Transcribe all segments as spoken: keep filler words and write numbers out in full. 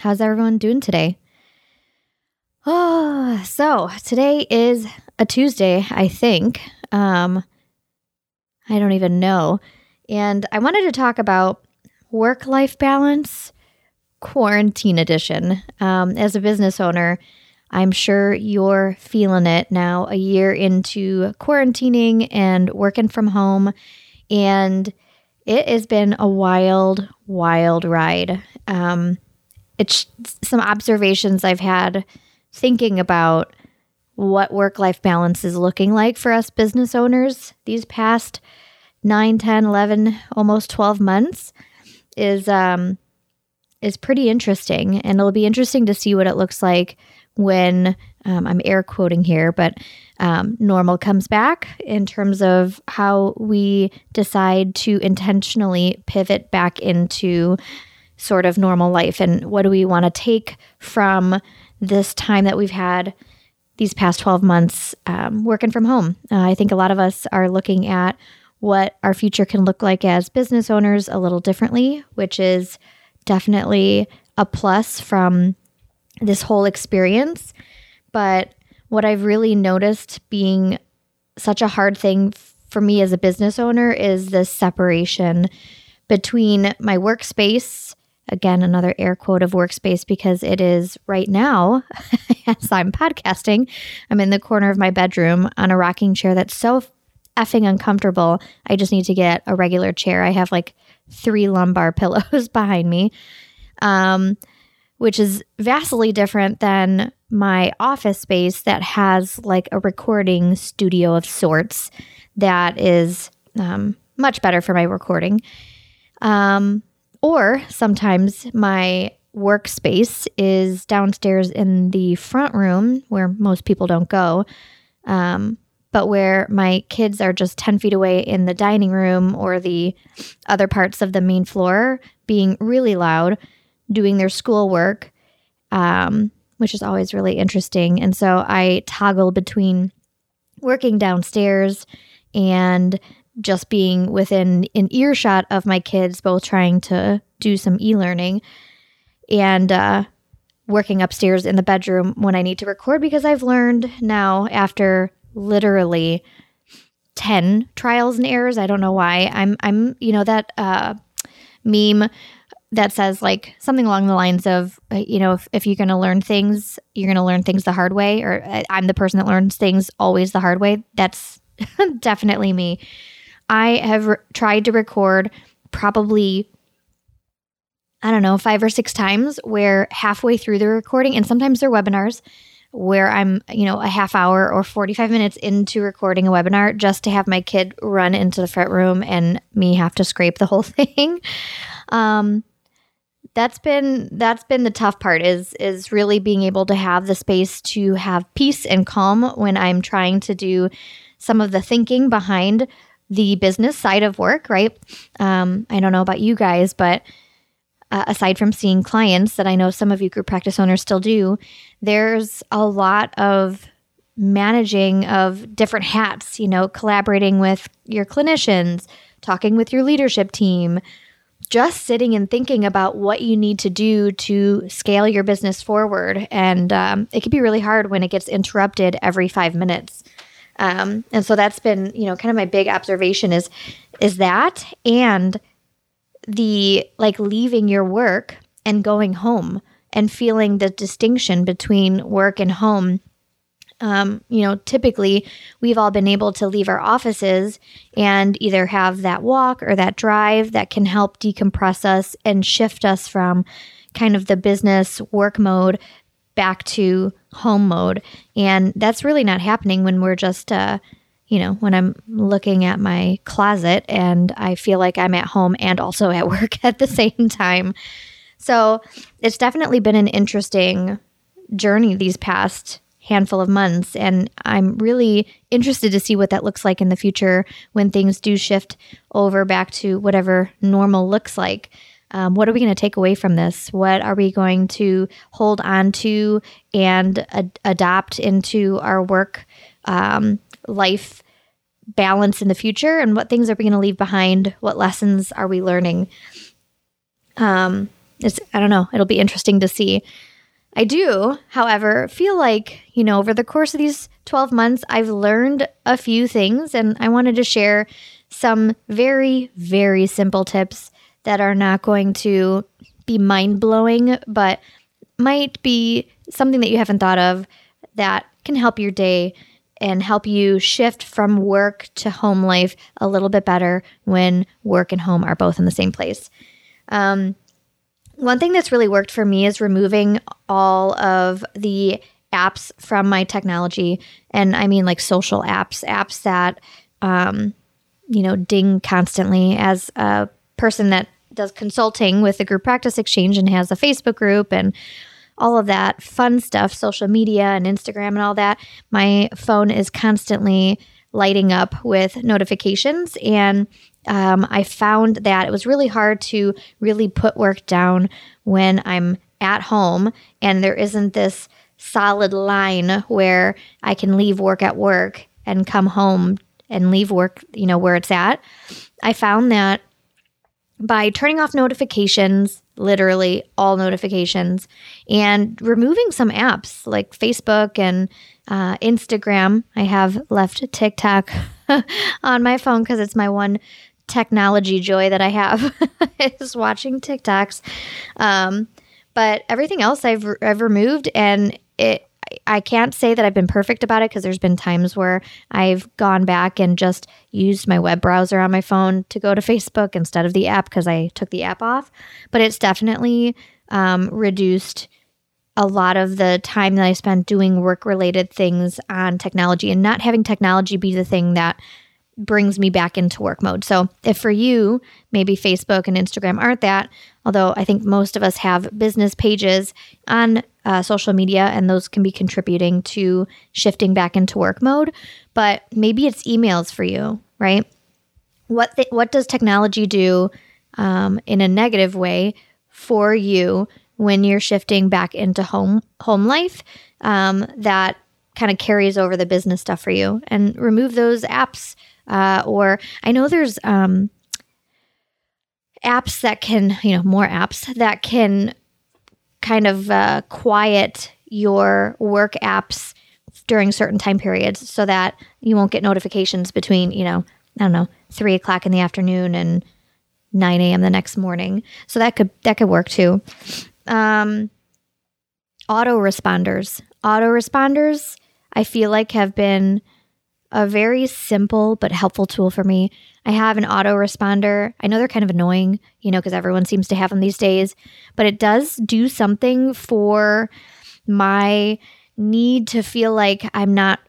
How's everyone doing today? Oh, so today is a Tuesday, I think. Um, I don't even know. And I wanted to talk about work-life balance, quarantine edition. Um, as a business owner, I'm sure you're feeling it now, a year into quarantining and working from home. And it has been a wild, wild ride. Um, it's some observations I've had thinking about what work-life balance is looking like for us business owners these past nine, ten, eleven, almost twelve months is um, is pretty interesting. And it'll be interesting to see what it looks like when, um, I'm air quoting here, but Um, normal comes back, in terms of how we decide to intentionally pivot back into sort of normal life. And what do we want to take from this time that we've had these past twelve months um, working from home? Uh, I think a lot of us are looking at what our future can look like as business owners a little differently, which is definitely a plus from this whole experience. But what I've really noticed being such a hard thing for me as a business owner is this separation between my workspace, again, another air quote of workspace, because it is right now, as I'm podcasting, I'm in the corner of my bedroom on a rocking chair that's so effing uncomfortable. I just need to get a regular chair. I have like three lumbar pillows behind me, um, which is vastly different than my office space that has like a recording studio of sorts that is um, much better for my recording. Um, or sometimes my workspace is downstairs in the front room, where most people don't go, um, but where my kids are just ten feet away in the dining room or the other parts of the main floor being really loud, doing their schoolwork, um, which is always really interesting. And so I toggle between working downstairs and just being within an earshot of my kids, both trying to do some e-learning, and uh, working upstairs in the bedroom when I need to record, because I've learned now, after literally ten trials and errors, I don't know why, I'm, I'm, you know, that uh, meme that says like something along the lines of, you know, if, if you're going to learn things, you're going to learn things the hard way, or I'm the person that learns things always the hard way. That's definitely me. I have re- tried to record probably, I don't know, five or six times, where halfway through the recording, and sometimes they're webinars where I'm, you know, a half hour or forty-five minutes into recording a webinar, just to have my kid run into the front room and me have to scrape the whole thing. um, That's been that's been the tough part, is is really being able to have the space to have peace and calm when I'm trying to do some of the thinking behind the business side of work, right? Um, I don't know about you guys, but uh, aside from seeing clients that I know some of you group practice owners still do, there's a lot of managing of different hats, you know, collaborating with your clinicians, talking with your leadership team, just sitting and thinking about what you need to do to scale your business forward. And um, it can be really hard when it gets interrupted every five minutes. Um, and so that's been, you know, kind of my big observation is, is that and the like leaving your work and going home and feeling the distinction between work and home. Um, you know, typically we've all been able to leave our offices and either have that walk or that drive that can help decompress us and shift us from kind of the business work mode back to home mode. And that's really not happening when we're just, uh, you know, when I'm looking at my closet and I feel like I'm at home and also at work at the same time. So it's definitely been an interesting journey these past handful of months, and I'm really interested to see what that looks like in the future when things do shift over back to whatever normal looks like. Um, what are we going to take away from this? What are we going to hold on to and ad- adopt into our work um, life balance in the future? And what things are we going to leave behind? What lessons are we learning? Um, it's I don't know. It'll be interesting to see. I do, however, feel like, you know, over the course of these twelve months, I've learned a few things, and I wanted to share some very, very simple tips that are not going to be mind-blowing, but might be something that you haven't thought of that can help your day and help you shift from work to home life a little bit better when work and home are both in the same place. Um One thing that's really worked for me is removing all of the apps from my technology. And I mean like social apps, apps that, um, you know, ding constantly. As a person that does consulting with the Group Practice Exchange and has a Facebook group and all of that fun stuff, social media and Instagram and all that, my phone is constantly lighting up with notifications. And Um, I found that it was really hard to really put work down when I'm at home and there isn't this solid line where I can leave work at work and come home and leave work, you know, where it's at. I found that by turning off notifications, literally all notifications, and removing some apps like Facebook and uh, Instagram, I have left TikTok on my phone because it's my one technology joy that I have is watching TikToks. Um, but everything else I've, I've removed, and it, I can't say that I've been perfect about it because there's been times where I've gone back and just used my web browser on my phone to go to Facebook instead of the app because I took the app off. But it's definitely um, reduced a lot of the time that I spent doing work-related things on technology and not having technology be the thing that brings me back into work mode. So if for you, maybe Facebook and Instagram aren't that, although I think most of us have business pages on uh, social media, and those can be contributing to shifting back into work mode. But maybe it's emails for you, right? What th- what does technology do um, in a negative way for you when you're shifting back into home home life um, that kind of carries over the business stuff for you? And remove those apps. Uh, or I know there's um, apps that can, you know, more apps that can kind of uh, quiet your work apps during certain time periods so that you won't get notifications between, you know, I don't know, three o'clock in the afternoon and nine a.m. the next morning. So that could that could work too. Um, autoresponders. Autoresponders, I feel like, have been a very simple but helpful tool for me. I have an autoresponder. I know they're kind of annoying, you know, because everyone seems to have them these days, but it does do something for my need to feel like I'm not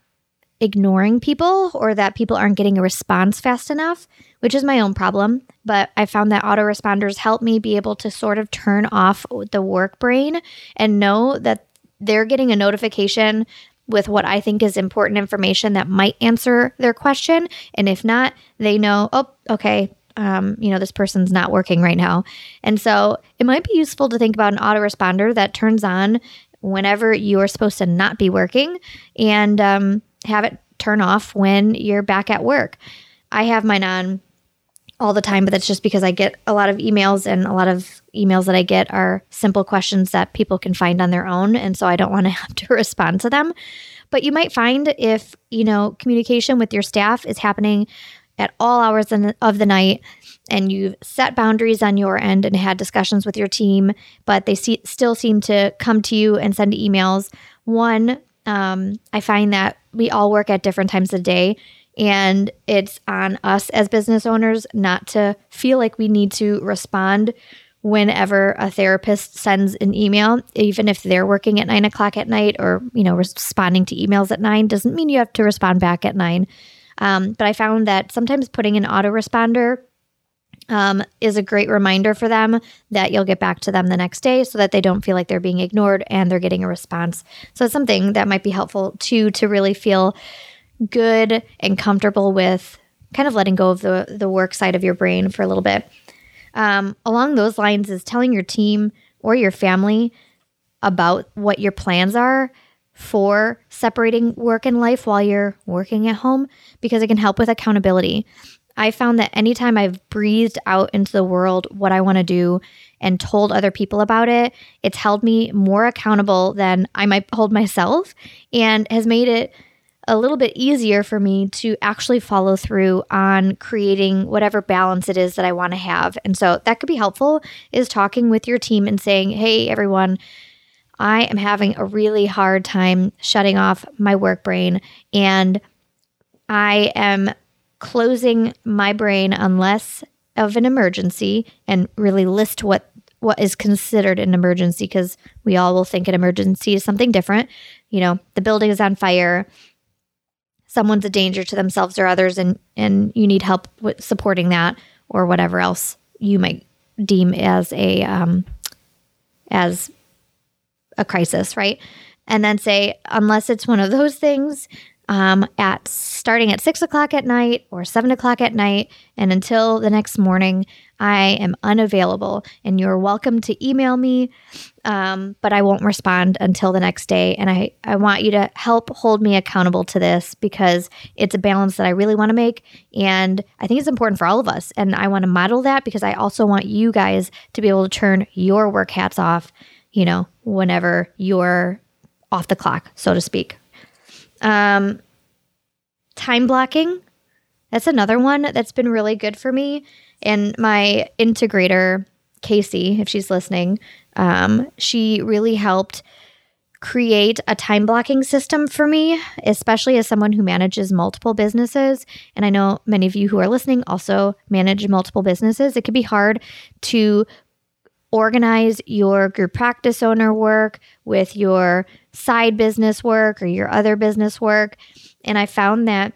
ignoring people or that people aren't getting a response fast enough, which is my own problem. But I found that autoresponders help me be able to sort of turn off the work brain and know that they're getting a notification with what I think is important information that might answer their question. And if not, they know, oh, okay, um, you know, this person's not working right now. And so it might be useful to think about an autoresponder that turns on whenever you are supposed to not be working and um, have it turn off when you're back at work. I have mine on all the time, but that's just because I get a lot of emails, and a lot of emails that I get are simple questions that people can find on their own. And so I don't want to have to respond to them. But you might find if, you know, communication with your staff is happening at all hours of the night, and you've set boundaries on your end and had discussions with your team, but they see, still seem to come to you and send emails. One, um, I find that we all work at different times of day, and it's on us as business owners not to feel like we need to respond whenever a therapist sends an email. Even if they're working at nine o'clock at night, or, you know, responding to emails at nine doesn't mean you have to respond back at nine. Um, but I found that sometimes putting an autoresponder um, is a great reminder for them that you'll get back to them the next day, so that they don't feel like they're being ignored and they're getting a response. So it's something that might be helpful too, to really feel good and comfortable with kind of letting go of the, the work side of your brain for a little bit. Um, along those lines is telling your team or your family about what your plans are for separating work and life while you're working at home, because it can help with accountability. I found that anytime I've breathed out into the world what I want to do and told other people about it, it's held me more accountable than I might hold myself, and has made it a little bit easier for me to actually follow through on creating whatever balance it is that I want to have. And so that could be helpful, is talking with your team and saying, hey, everyone, I am having a really hard time shutting off my work brain, and I am closing my brain unless of an emergency, and really list what, what is considered an emergency, because we all will think an emergency is something different. You know, the building is on fire, someone's a danger to themselves or others, and, and you need help with supporting that, or whatever else you might deem as a um, as a crisis, right? And then say, unless it's one of those things, um, at starting at six o'clock at night or seven o'clock at night and until the next morning, I am unavailable, and you're welcome to email me, um, but I won't respond until the next day. And I, I want you to help hold me accountable to this, because it's a balance that I really want to make. And I think it's important for all of us. And I want to model that, because I also want you guys to be able to turn your work hats off, you know, whenever you're off the clock, so to speak. Um, time blocking. That's another one that's been really good for me. And my integrator, Casey, if she's listening, um, she really helped create a time blocking system for me, especially as someone who manages multiple businesses. And I know many of you who are listening also manage multiple businesses. It can be hard to organize your group practice owner work with your side business work or your other business work. And I found that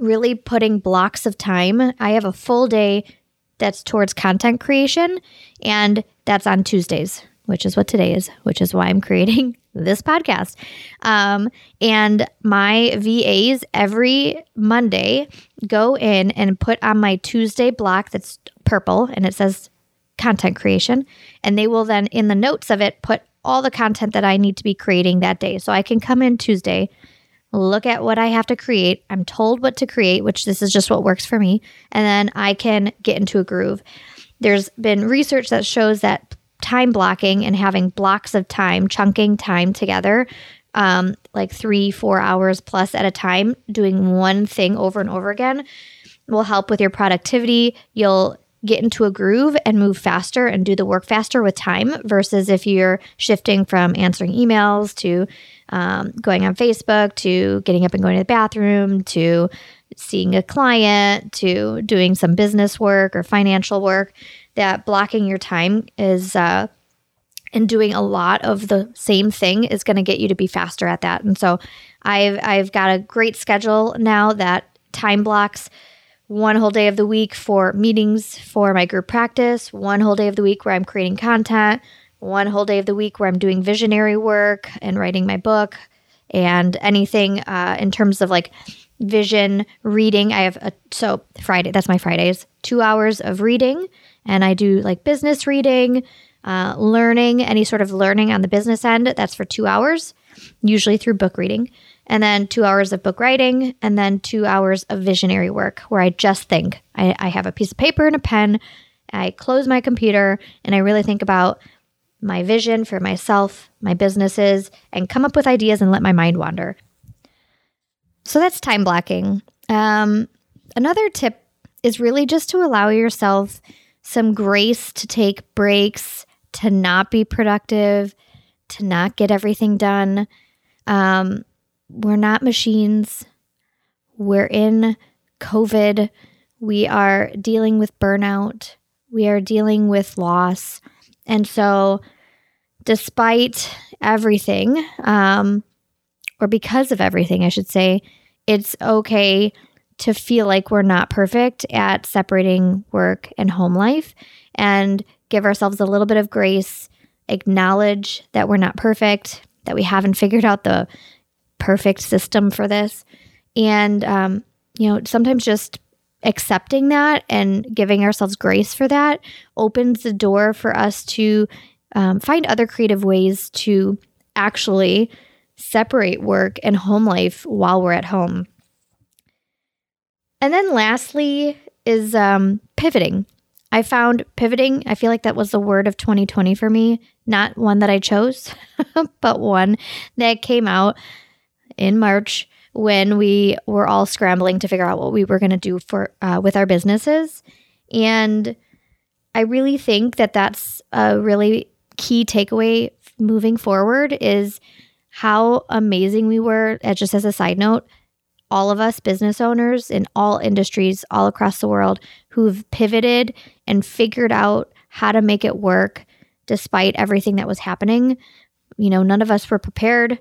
really putting blocks of time, I have a full day that's towards content creation, and that's on Tuesdays, which is what today is, which is why I'm creating this podcast. Um, and my V As every Monday go in and put on my Tuesday block that's purple, and it says content creation, and they will then in the notes of it put all the content that I need to be creating that day. So I can come in Tuesday, look at what I have to create. I'm told what to create, which this is just what works for me, and then I can get into a groove. There's been research that shows that time blocking and having blocks of time, chunking time together, um, like three, four hours plus at a time, doing one thing over and over again, will help with your productivity. You'll get into a groove and move faster and do the work faster with time, versus if you're shifting from answering emails to um, going on Facebook, to getting up and going to the bathroom, to seeing a client, to doing some business work or financial work. That blocking your time is uh, and doing a lot of the same thing is going to get you to be faster at that. And so I've, I've got a great schedule now that time blocks one whole day of the week for meetings for my group practice, one whole day of the week where I'm creating content, one whole day of the week where I'm doing visionary work and writing my book, and anything uh, in terms of like vision, reading. I have a, so Friday, that's my Fridays, two hours of reading. And I do like business reading, uh, learning, any sort of learning on the business end. That's for two hours, usually through book reading. And then two hours of book writing, and then two hours of visionary work where I just think. I, I have a piece of paper and a pen. I close my computer and I really think about my vision for myself, my businesses, and come up with ideas and let my mind wander. So that's time blocking. Um, another tip is really just to allow yourself some grace to take breaks, to not be productive, to not get everything done. Um, we're not machines. We're in COVID. We are dealing with burnout. We are dealing with loss. And so despite everything, um, or because of everything, I should say, it's okay to feel like we're not perfect at separating work and home life, and give ourselves a little bit of grace, acknowledge that we're not perfect, that we haven't figured out the perfect system for this. And, um, you know, sometimes just accepting that and giving ourselves grace for that opens the door for us to um, find other creative ways to actually separate work and home life while we're at home. And then lastly is um, pivoting. I found pivoting, I feel like that was the word of twenty twenty for me, not one that I chose, but one that came out in March when we were all scrambling to figure out what we were going to do for uh, with our businesses. And I really think that that's a really key takeaway moving forward, is how amazing we were, at, just as a side note, all of us business owners in all industries all across the world who've pivoted and figured out how to make it work despite everything that was happening. You know, none of us were prepared.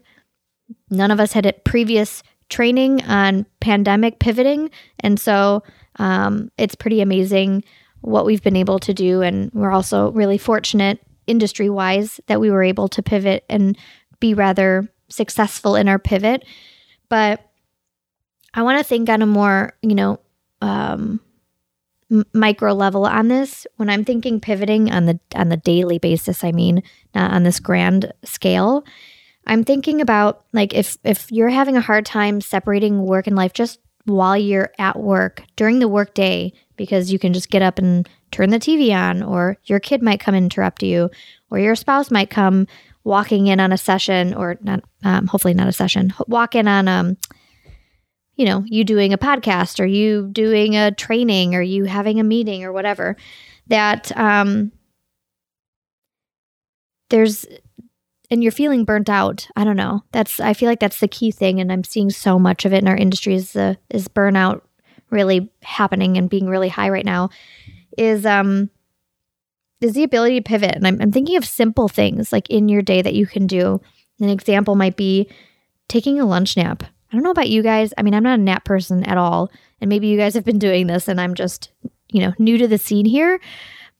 None of us had a previous training on pandemic pivoting. And so um, it's pretty amazing what we've been able to do. And we're also really fortunate industry-wise that we were able to pivot and be rather successful in our pivot. But I want to think on a more, you know, um, m- micro level on this. When I'm thinking pivoting on the on the daily basis, I mean, not on this grand scale, I'm thinking about like if if you're having a hard time separating work and life just while you're at work during the work day, because you can just get up and turn the T V on, or your kid might come interrupt you, or your spouse might come walking in on a session, or not, um, hopefully not a session, walk in on um. you know, you doing a podcast, or you doing a training, or you having a meeting or whatever, that um, there's, and you're feeling burnt out. I don't know. That's, I feel like that's the key thing. And I'm seeing so much of it in our industry is, uh, is burnout really happening and being really high right now, is, um, is the ability to pivot. And I'm, I'm thinking of simple things like in your day that you can do. An example might be taking a lunch nap. I don't know about you guys. I mean, I'm not a nap person at all. And maybe you guys have been doing this and I'm just, you know, new to the scene here.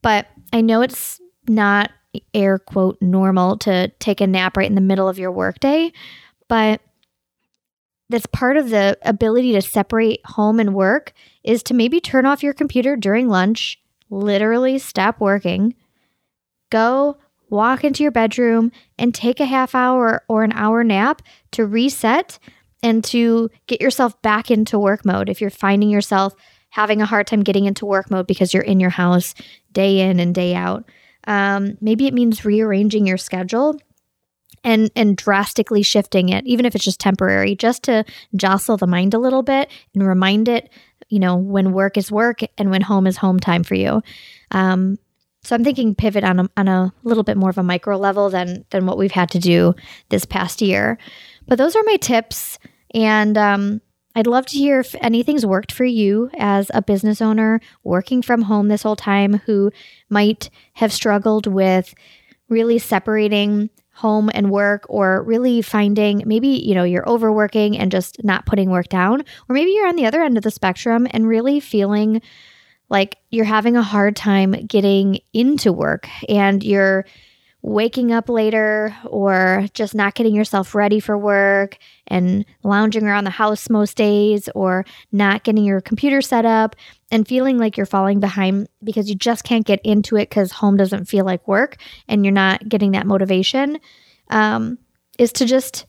But I know it's not air quote normal to take a nap right in the middle of your workday. But that's part of the ability to separate home and work, is to maybe turn off your computer during lunch, literally stop working, go walk into your bedroom and take a half hour or an hour nap to reset and to get yourself back into work mode. If you're finding yourself having a hard time getting into work mode because you're in your house day in and day out, um, maybe it means rearranging your schedule and and drastically shifting it, even if it's just temporary, just to jostle the mind a little bit and remind it, you know, when work is work and when home is home time for you. Um, so I'm thinking pivot on a, on a little bit more of a micro level than than what we've had to do this past year. But those are my tips, and um, I'd love to hear if anything's worked for you as a business owner working from home this whole time, who might have struggled with really separating home and work, or really finding maybe, you know, you're overworking and just not putting work down, or maybe you're on the other end of the spectrum and really feeling like you're having a hard time getting into work and you're waking up later or just not getting yourself ready for work and lounging around the house most days or not getting your computer set up and feeling like you're falling behind because you just can't get into it because home doesn't feel like work and you're not getting that motivation, um, is to just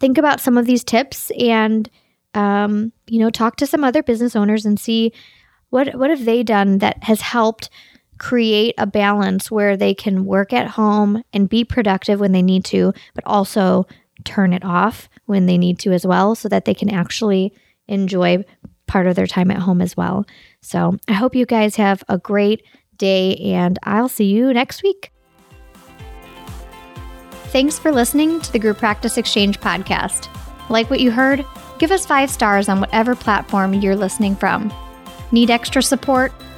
think about some of these tips and, um, you know, talk to some other business owners and see what what have they done that has helped create a balance where they can work at home and be productive when they need to, but also turn it off when they need to as well so that they can actually enjoy part of their time at home as well. So I hope you guys have a great day and I'll see you next week. Thanks for listening to the Group Practice Exchange podcast. Like what you heard? Give us five stars on whatever platform you're listening from. Need extra support?